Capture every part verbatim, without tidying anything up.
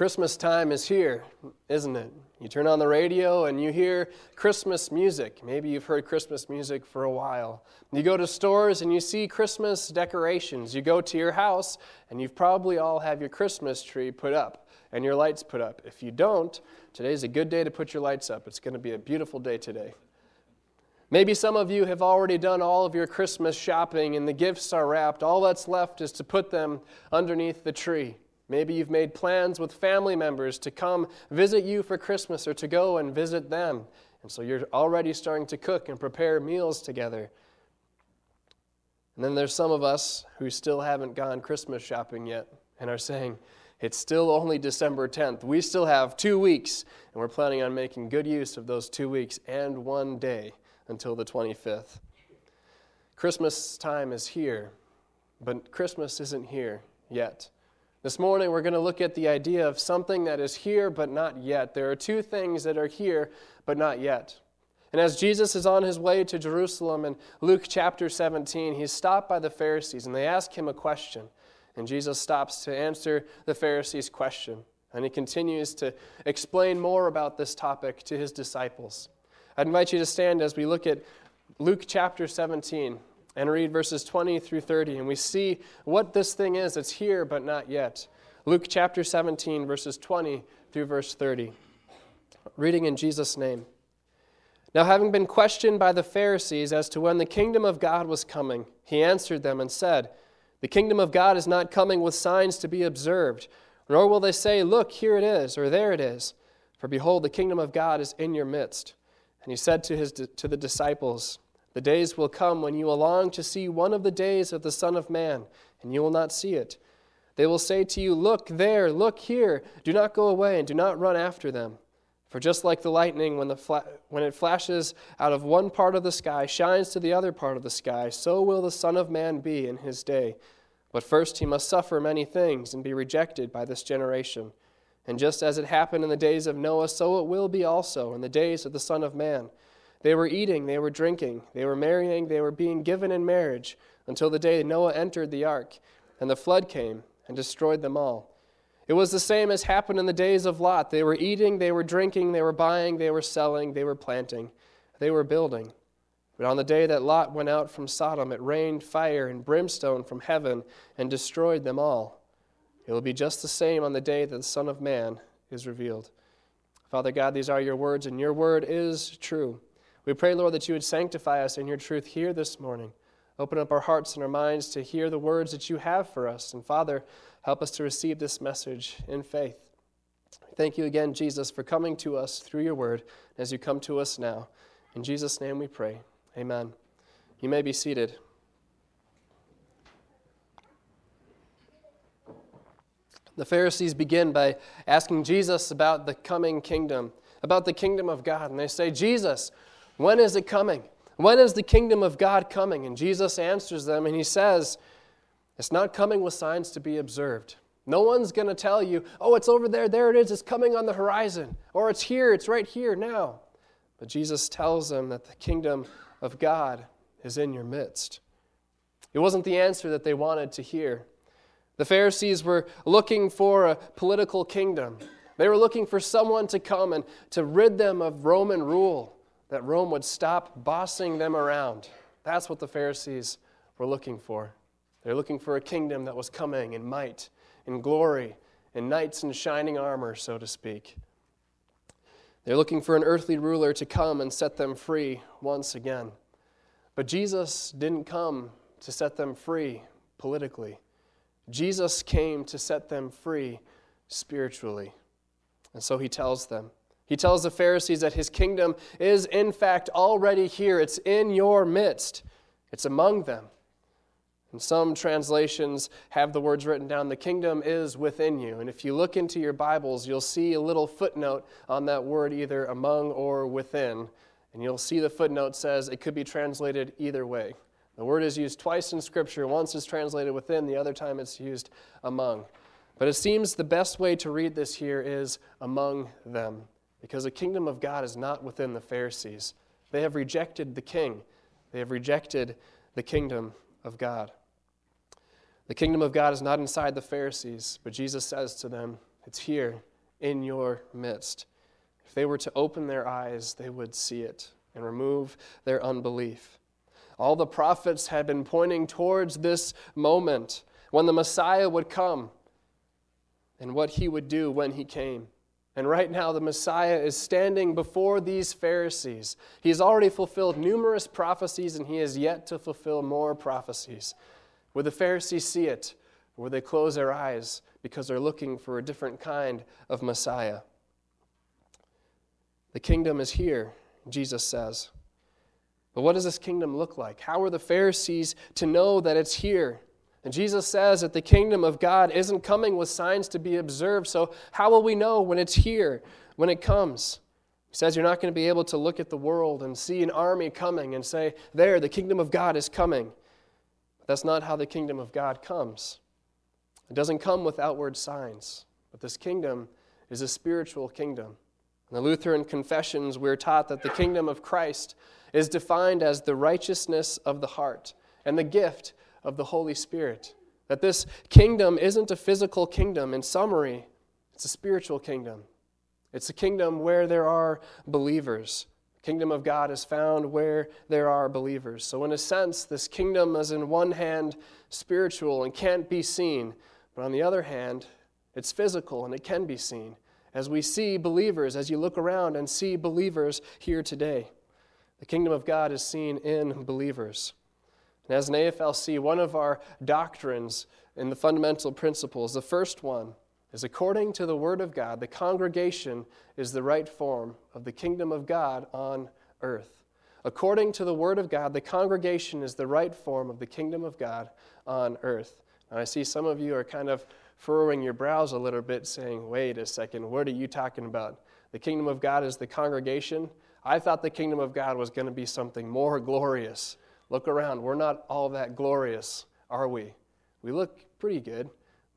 Christmas time is here, isn't it? You turn on the radio and you hear Christmas music. Maybe you've heard Christmas music for a while. You go to stores and you see Christmas decorations. You go to your house and you probably all have your Christmas tree put up and your lights put up. If you don't, today's a good day to put your lights up. It's going to be a beautiful day today. Maybe some of you have already done all of your Christmas shopping and the gifts are wrapped. All that's left is to put them underneath the tree. Maybe you've made plans with family members to come visit you for Christmas or to go and visit them. And so you're already starting to cook and prepare meals together. And then there's some of us who still haven't gone Christmas shopping yet and are saying, it's still only December tenth. We still have two weeks, and we're planning on making good use of those two weeks and one day until the twenty-fifth. Christmas time is here, but Christmas isn't here yet. This morning we're going to look at the idea of something that is here but not yet. There are two things that are here but not yet. And as Jesus is on his way to Jerusalem in Luke chapter seventeen, he's stopped by the Pharisees and they ask him a question. And Jesus stops to answer the Pharisees' question. And he continues to explain more about this topic to his disciples. I'd invite you to stand as we look at Luke chapter seventeen and read verses twenty through thirty, and we see what this thing is that's here but not yet. Luke chapter seventeen, verses twenty through verse thirty. Reading in Jesus' name. Now having been questioned by the Pharisees as to when the kingdom of God was coming, he answered them and said, "The kingdom of God is not coming with signs to be observed, nor will they say, 'Look, here it is,' or 'There it is.' For behold, the kingdom of God is in your midst." And he said to his to the disciples, "The days will come when you will long to see one of the days of the Son of Man, and you will not see it. They will say to you, 'Look there, look here.' Do not go away and do not run after them. For just like the lightning, when the fla- when it flashes out of one part of the sky, shines to the other part of the sky, so will the Son of Man be in his day. But first he must suffer many things and be rejected by this generation. And just as it happened in the days of Noah, so it will be also in the days of the Son of Man. They were eating, they were drinking, they were marrying, they were being given in marriage, until the day Noah entered the ark, and the flood came and destroyed them all. It was the same as happened in the days of Lot. They were eating, they were drinking, they were buying, they were selling, they were planting, they were building. But on the day that Lot went out from Sodom, it rained fire and brimstone from heaven and destroyed them all. It will be just the same on the day that the Son of Man is revealed." Father God, these are your words, and your word is true. We pray, Lord, that you would sanctify us in your truth here this morning. Open up our hearts and our minds to hear the words that you have for us. And Father, help us to receive this message in faith. Thank you again, Jesus, for coming to us through your word as you come to us now. In Jesus' name we pray. Amen. You may be seated. The Pharisees begin by asking Jesus about the coming kingdom, about the kingdom of God. And they say, "Jesus, when is it coming? When is the kingdom of God coming?" And Jesus answers them and he says, "It's not coming with signs to be observed." No one's going to tell you, "Oh, it's over there, there it is, it's coming on the horizon," or "It's here, it's right here now." But Jesus tells them that the kingdom of God is in your midst. It wasn't the answer that they wanted to hear. The Pharisees were looking for a political kingdom. They were looking for someone to come and to rid them of Roman rule, that Rome would stop bossing them around. That's what the Pharisees were looking for. They're looking for a kingdom that was coming in might, in glory, in knights in shining armor, so to speak. They're looking for an earthly ruler to come and set them free once again. But Jesus didn't come to set them free politically. Jesus came to set them free spiritually. And so he tells them, He tells the Pharisees that his kingdom is, in fact, already here. It's in your midst. It's among them. And some translations have the words written down, "The kingdom is within you." And if you look into your Bibles, you'll see a little footnote on that word, either among or within. And you'll see the footnote says it could be translated either way. The word is used twice in Scripture. Once it's translated within, the other time it's used among. But it seems the best way to read this here is among them. Because the kingdom of God is not within the Pharisees. They have rejected the king. They have rejected the kingdom of God. The kingdom of God is not inside the Pharisees, but Jesus says to them, "It's here, in your midst. If they were to open their eyes, they would see it and remove their unbelief. All the prophets had been pointing towards this moment when the Messiah would come and what he would do when he came. And right now, the Messiah is standing before these Pharisees. He has already fulfilled numerous prophecies, and he is yet to fulfill more prophecies. Will the Pharisees see it, or will they close their eyes because they're looking for a different kind of Messiah? The kingdom is here, Jesus says. But what does this kingdom look like? How are the Pharisees to know that it's here? And Jesus says that the kingdom of God isn't coming with signs to be observed, so how will we know when it's here, when it comes? He says you're not going to be able to look at the world and see an army coming and say, there, the kingdom of God is coming. But that's not how the kingdom of God comes. It doesn't come with outward signs, but this kingdom is a spiritual kingdom. In the Lutheran confessions, we're taught that the kingdom of Christ is defined as the righteousness of the heart and the gift of the Holy Spirit. That this kingdom isn't a physical kingdom. In summary, it's a spiritual kingdom. It's a kingdom where there are believers. The kingdom of God is found where there are believers. So in a sense, this kingdom is in one hand spiritual and can't be seen, but on the other hand, it's physical and it can be seen. As we see believers, as you look around and see believers here today, the kingdom of God is seen in believers. And as an A F L C, one of our doctrines in the fundamental principles, the first one is according to the Word of God, the congregation is the right form of the kingdom of God on earth. According to the Word of God, the congregation is the right form of the kingdom of God on earth. Now, I see some of you are kind of furrowing your brows a little bit saying, wait a second, what are you talking about? The kingdom of God is the congregation? I thought the kingdom of God was going to be something more glorious. Look around. We're not all that glorious, are we? We look pretty good,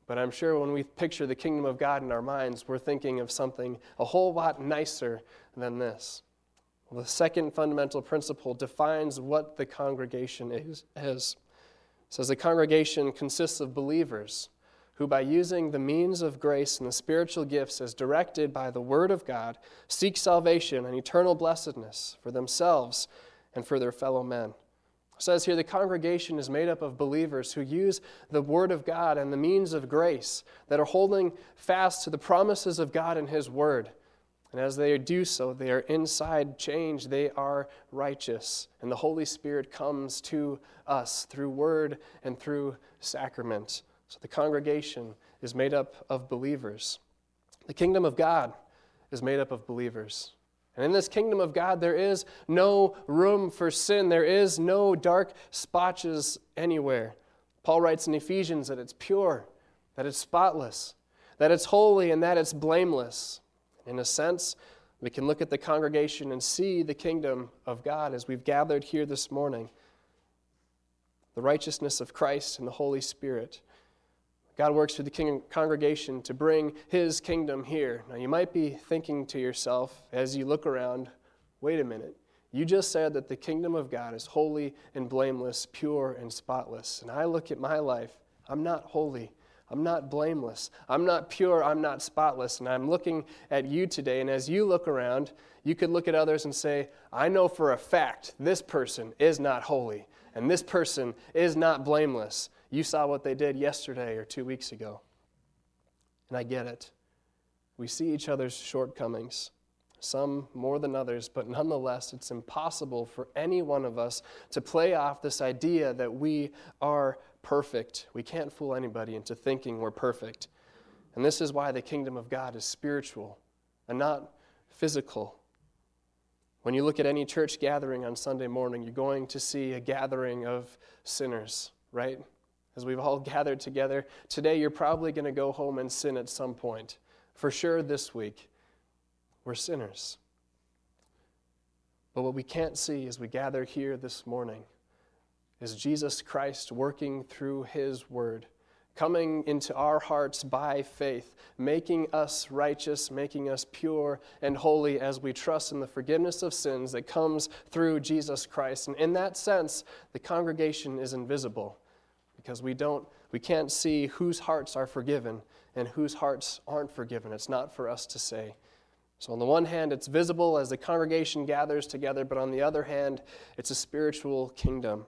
but I'm sure when we picture the kingdom of God in our minds, we're thinking of something a whole lot nicer than this. Well, the second fundamental principle defines what the congregation is. It says the congregation consists of believers who, by using the means of grace and the spiritual gifts as directed by the Word of God, seek salvation and eternal blessedness for themselves and for their fellow men. It says here the congregation is made up of believers who use the Word of God and the means of grace that are holding fast to the promises of God and His Word. And as they do so, they are inside changed. They are righteous. And the Holy Spirit comes to us through Word and through sacrament. So the congregation is made up of believers. The kingdom of God is made up of believers. And in this kingdom of God, there is no room for sin. There is no dark spots anywhere. Paul writes in Ephesians that it's pure, that it's spotless, that it's holy, and that it's blameless. In a sense, we can look at the congregation and see the kingdom of God as we've gathered here this morning. The righteousness of Christ and the Holy Spirit. God works through the king- congregation to bring His kingdom here. Now, you might be thinking to yourself as you look around, wait a minute, you just said that the kingdom of God is holy and blameless, pure and spotless. And I look at my life, I'm not holy, I'm not blameless, I'm not pure, I'm not spotless. And I'm looking at you today, and as you look around, you could look at others and say, I know for a fact this person is not holy, and this person is not blameless. You saw what they did yesterday or two weeks ago. And I get it. We see each other's shortcomings, some more than others, but nonetheless, it's impossible for any one of us to play off this idea that we are perfect. We can't fool anybody into thinking we're perfect. And this is why the kingdom of God is spiritual and not physical. When you look at any church gathering on Sunday morning, you're going to see a gathering of sinners, right? As we've all gathered together, today you're probably going to go home and sin at some point. For sure this week, we're sinners. But what we can't see as we gather here this morning is Jesus Christ working through His Word, coming into our hearts by faith, making us righteous, making us pure and holy as we trust in the forgiveness of sins that comes through Jesus Christ. And in that sense, the congregation is invisible. Because we don't, we can't see whose hearts are forgiven and whose hearts aren't forgiven. It's not for us to say. So on the one hand, it's visible as the congregation gathers together, but on the other hand, it's a spiritual kingdom.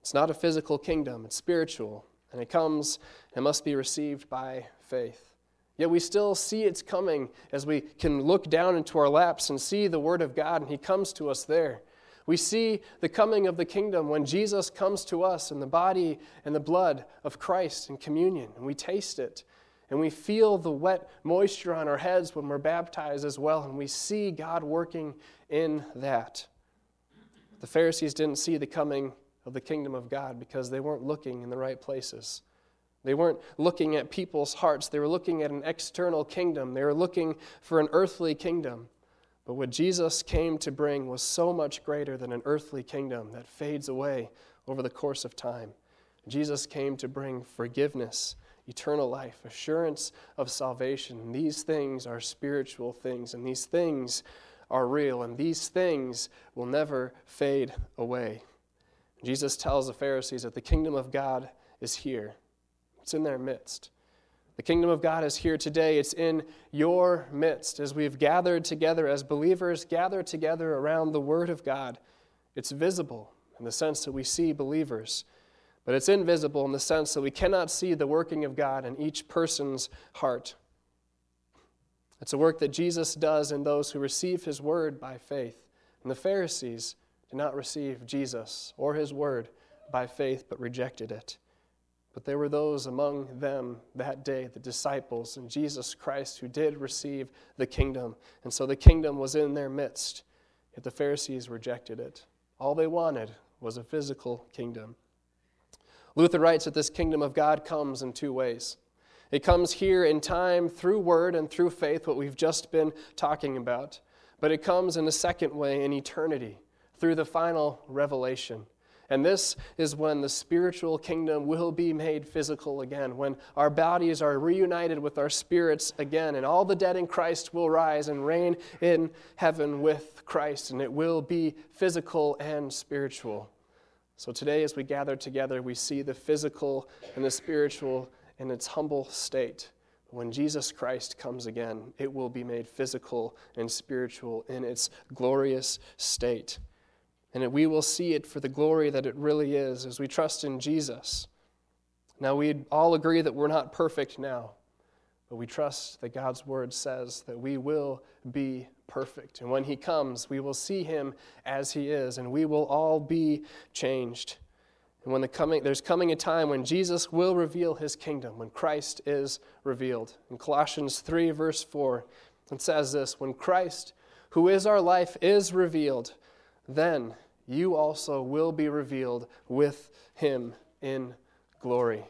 It's not a physical kingdom, it's spiritual, and it comes and must be received by faith. Yet we still see its coming as we can look down into our laps and see the Word of God, and He comes to us there. We see the coming of the kingdom when Jesus comes to us in the body and the blood of Christ in communion, and we taste it. And we feel the wet moisture on our heads when we're baptized as well, and we see God working in that. The Pharisees didn't see the coming of the kingdom of God because they weren't looking in the right places. They weren't looking at people's hearts. They were looking at an external kingdom. They were looking for an earthly kingdom. But what Jesus came to bring was so much greater than an earthly kingdom that fades away over the course of time. Jesus came to bring forgiveness, eternal life, assurance of salvation. These things are spiritual things, and these things are real, and these things will never fade away. Jesus tells the Pharisees that the kingdom of God is here. It's in their midst. The kingdom of God is here today. It's in your midst. As we've gathered together, as believers gather together around the Word of God, it's visible in the sense that we see believers. But it's invisible in the sense that we cannot see the working of God in each person's heart. It's a work that Jesus does in those who receive His Word by faith. And the Pharisees did not receive Jesus or His Word by faith, but rejected it. But there were those among them that day, the disciples and Jesus Christ, who did receive the kingdom. And so the kingdom was in their midst, yet the Pharisees rejected it. All they wanted was a physical kingdom. Luther writes that this kingdom of God comes in two ways. It comes here in time through word and through faith, what we've just been talking about. But it comes in a second way in eternity, through the final revelation. And this is when the spiritual kingdom will be made physical again, when our bodies are reunited with our spirits again, and all the dead in Christ will rise and reign in heaven with Christ, and it will be physical and spiritual. So today, as we gather together, we see the physical and the spiritual in its humble state. When Jesus Christ comes again, it will be made physical and spiritual in its glorious state. And we will see it for the glory that it really is as we trust in Jesus. Now, we all agree that we're not perfect now, but we trust that God's Word says that we will be perfect. And when He comes, we will see Him as He is, and we will all be changed. And when the coming, there's coming a time when Jesus will reveal His kingdom, when Christ is revealed. In Colossians three, verse four, it says this: "When Christ, who is our life, is revealed, then you also will be revealed with Him in glory."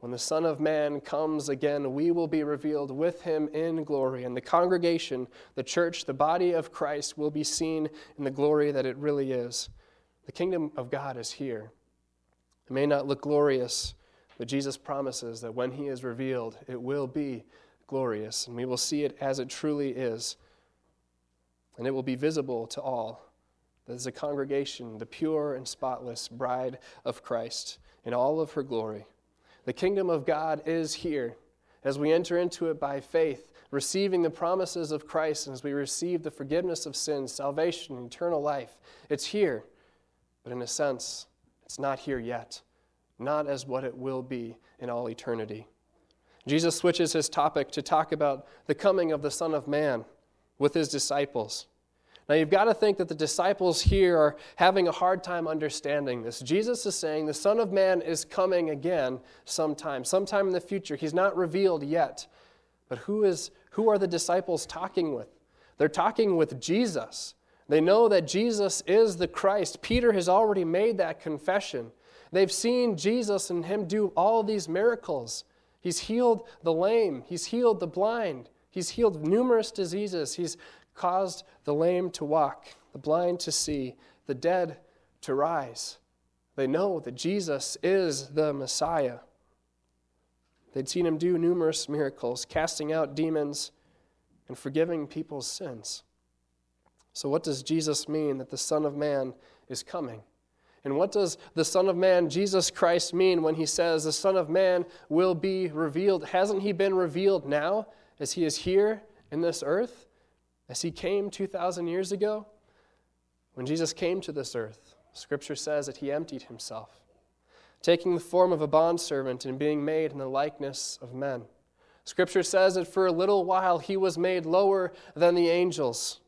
When the Son of Man comes again, we will be revealed with Him in glory. And the congregation, the church, the body of Christ will be seen in the glory that it really is. The kingdom of God is here. It may not look glorious, but Jesus promises that when He is revealed, it will be glorious. And we will see it as it truly is. And it will be visible to all. As a congregation, the pure and spotless bride of Christ in all of her glory. The kingdom of God is here as we enter into it by faith, receiving the promises of Christ, and as we receive the forgiveness of sins, salvation, and eternal life. It's here, but in a sense, it's not here yet, not as what it will be in all eternity. Jesus switches His topic to talk about the coming of the Son of Man with His disciples. Now, you've got to think that the disciples here are having a hard time understanding this. Jesus is saying the Son of Man is coming again sometime, sometime in the future. He's not revealed yet. But who is? Who are the disciples talking with? They're talking with Jesus. They know that Jesus is the Christ. Peter has already made that confession. They've seen Jesus and Him do all these miracles. He's healed the lame. He's healed the blind. He's healed numerous diseases. He's caused the lame to walk, the blind to see, the dead to rise. They know that Jesus is the Messiah. They'd seen Him do numerous miracles, casting out demons and forgiving people's sins. So what does Jesus mean that the Son of Man is coming? And what does the Son of Man, Jesus Christ, mean when he says the Son of Man will be revealed? Hasn't he been revealed now as he is here in this earth, as he came two thousand years ago? When Jesus came to this earth, Scripture says that he emptied himself, taking the form of a bondservant and being made in the likeness of men. Scripture says that for a little while he was made lower than the angels.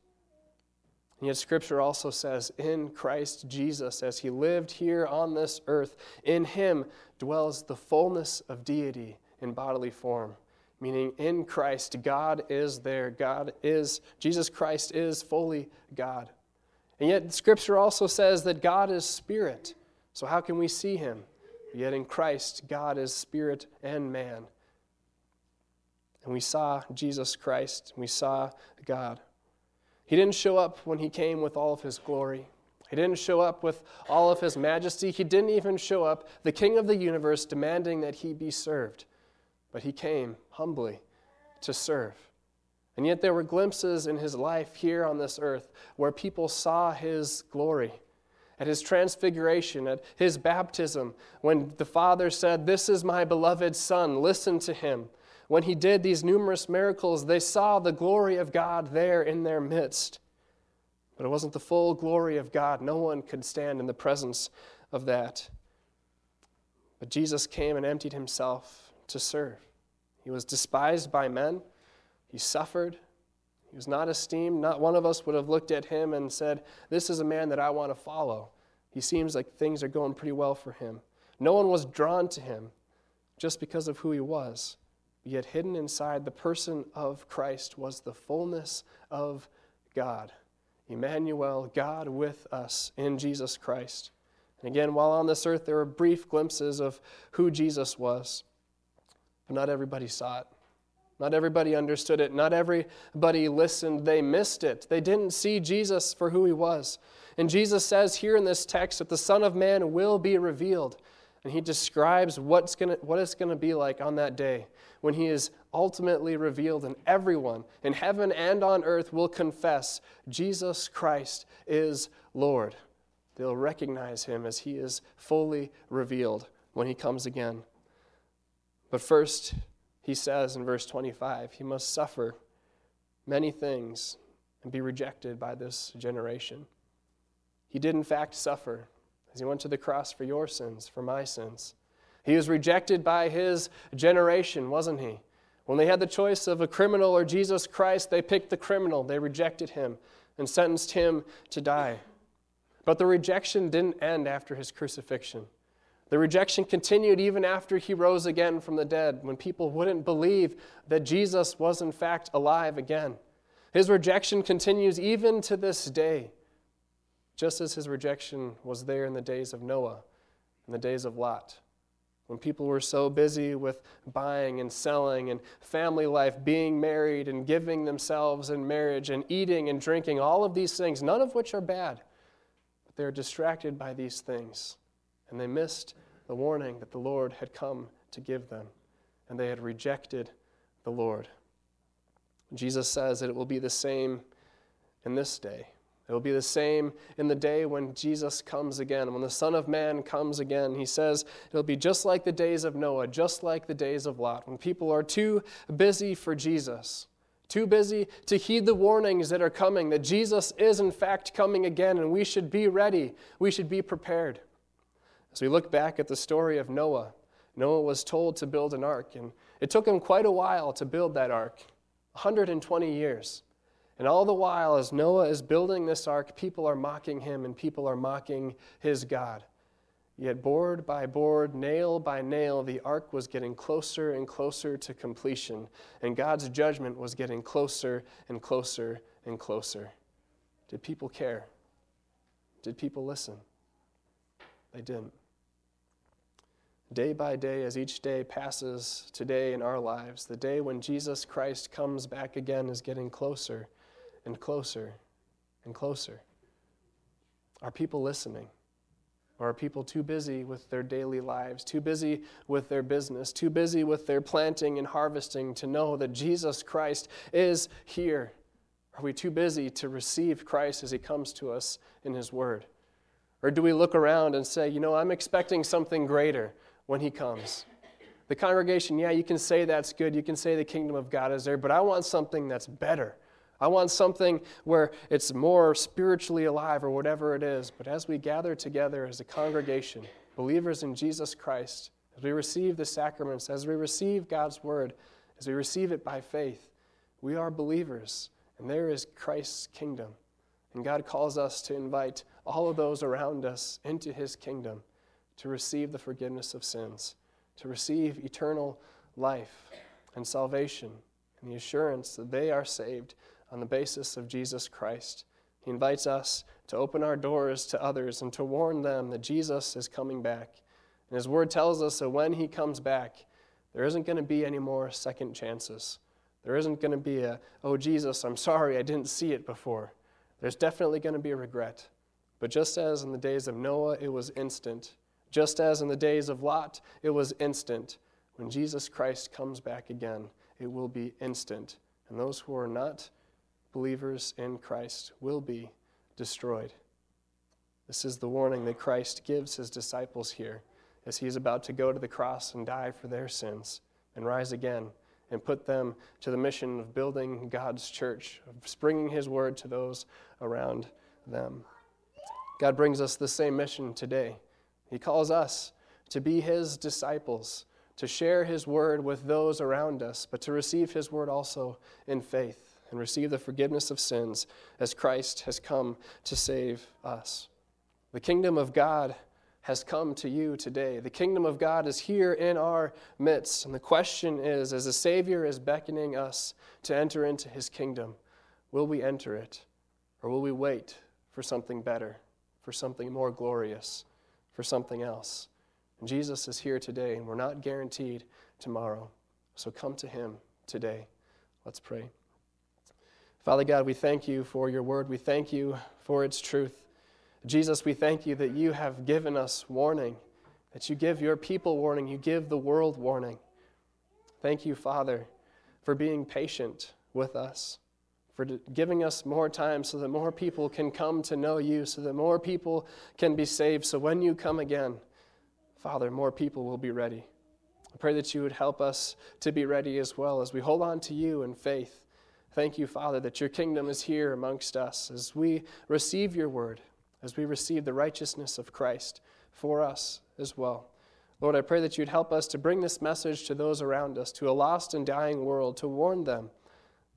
And yet Scripture also says, in Christ Jesus, as he lived here on this earth, in him dwells the fullness of deity in bodily form. Meaning, in Christ, God is there. God is, Jesus Christ is fully God. And yet Scripture also says that God is spirit. So how can we see him? Yet in Christ, God is spirit and man. And we saw Jesus Christ. We saw God. He didn't show up when he came with all of his glory. He didn't show up with all of his majesty. He didn't even show up, the King of the universe, demanding that he be served. But he came humbly to serve. And yet there were glimpses in his life here on this earth where people saw his glory. At his transfiguration, at his baptism, when the Father said, "This is my beloved Son, listen to him." When he did these numerous miracles, they saw the glory of God there in their midst. But it wasn't the full glory of God. No one could stand in the presence of that. But Jesus came and emptied himself to serve. He was despised by men. He suffered. He was not esteemed. Not one of us would have looked at him and said, "This is a man that I want to follow. He seems like things are going pretty well for him." No one was drawn to him just because of who he was. Yet hidden inside the person of Christ was the fullness of God. Emmanuel, God with us in Jesus Christ. And again, while on this earth, there were brief glimpses of who Jesus was. But not everybody saw it. Not everybody understood it. Not everybody listened. They missed it. They didn't see Jesus for who he was. And Jesus says here in this text that the Son of Man will be revealed. And he describes what's gonna, what it's going to be like on that day when he is ultimately revealed, and everyone in heaven and on earth will confess Jesus Christ is Lord. They'll recognize him as he is fully revealed when he comes again. But first, he says in verse twenty-five, he must suffer many things and be rejected by this generation. He did in fact suffer, as he went to the cross for your sins, for my sins. He was rejected by his generation, wasn't he? When they had the choice of a criminal or Jesus Christ, they picked the criminal. They rejected him and sentenced him to die. But the rejection didn't end after his crucifixion. The rejection continued even after he rose again from the dead, when people wouldn't believe that Jesus was in fact alive again. His rejection continues even to this day. Just as his rejection was there in the days of Noah, in the days of Lot, when people were so busy with buying and selling and family life, being married and giving themselves in marriage and eating and drinking, all of these things, none of which are bad, but they're distracted by these things. And they missed the warning that the Lord had come to give them, and they had rejected the Lord. Jesus says that it will be the same in this day. It will be the same in the day when Jesus comes again, when the Son of Man comes again. He says it'll be just like the days of Noah, just like the days of Lot, when people are too busy for Jesus, too busy to heed the warnings that are coming, that Jesus is in fact coming again, and we should be ready. We should be prepared. As we look back at the story of Noah, Noah was told to build an ark, and it took him quite a while to build that ark, one hundred twenty years. And all the while, as Noah is building this ark, people are mocking him and people are mocking his God. Yet board by board, nail by nail, the ark was getting closer and closer to completion. And God's judgment was getting closer and closer and closer. Did people care? Did people listen? They didn't. Day by day, as each day passes today in our lives, the day when Jesus Christ comes back again is getting closer and closer and closer. Are people listening? Or are people too busy with their daily lives, too busy with their business, too busy with their planting and harvesting to know that Jesus Christ is here? Are we too busy to receive Christ as he comes to us in his word? Or do we look around and say, you know, I'm expecting something greater when he comes? The congregation, yeah, you can say that's good. You can say the kingdom of God is there, but I want something that's better. I want something where it's more spiritually alive or whatever it is. But as we gather together as a congregation, believers in Jesus Christ, as we receive the sacraments, as we receive God's word, as we receive it by faith, we are believers, and there is Christ's kingdom. And God calls us to invite all of those around us into his kingdom to receive the forgiveness of sins, to receive eternal life and salvation and the assurance that they are saved on the basis of Jesus Christ. He invites us to open our doors to others and to warn them that Jesus is coming back. And his word tells us that when he comes back, there isn't going to be any more second chances. There isn't going to be a, oh, Jesus, I'm sorry, I didn't see it before. There's definitely going to be a regret. But just as in the days of Noah, it was instant. Just as in the days of Lot, it was instant. When Jesus Christ comes back again, it will be instant. And those who are not believers in Christ will be destroyed. This is the warning that Christ gives his disciples here as he is about to go to the cross and die for their sins and rise again and put them to the mission of building God's church, of bringing his word to those around them. God brings us the same mission today. He calls us to be his disciples, to share his word with those around us, but to receive his word also in faith and receive the forgiveness of sins as Christ has come to save us. The kingdom of God has come to you today. The kingdom of God is here in our midst. And the question is, as the Savior is beckoning us to enter into his kingdom, will we enter it? Or will we wait for something better, for something more glorious, for something else? And Jesus is here today, and we're not guaranteed tomorrow. So come to him today. Let's pray. Father God, we thank you for your word. We thank you for its truth. Jesus, we thank you that you have given us warning, that you give your people warning, you give the world warning. Thank you, Father, for being patient with us, for giving us more time so that more people can come to know you, so that more people can be saved. So when you come again, Father, more people will be ready. I pray that you would help us to be ready as well as we hold on to you in faith. Thank you, Father, that your kingdom is here amongst us as we receive your word, as we receive the righteousness of Christ for us as well. Lord, I pray that you'd help us to bring this message to those around us, to a lost and dying world, to warn them,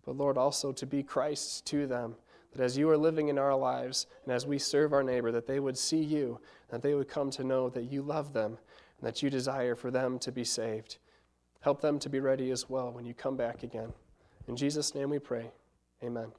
but Lord, also to be Christ to them, that as you are living in our lives and as we serve our neighbor, that they would see you, that they would come to know that you love them and that you desire for them to be saved. Help them to be ready as well when you come back again. In Jesus' name we pray, amen.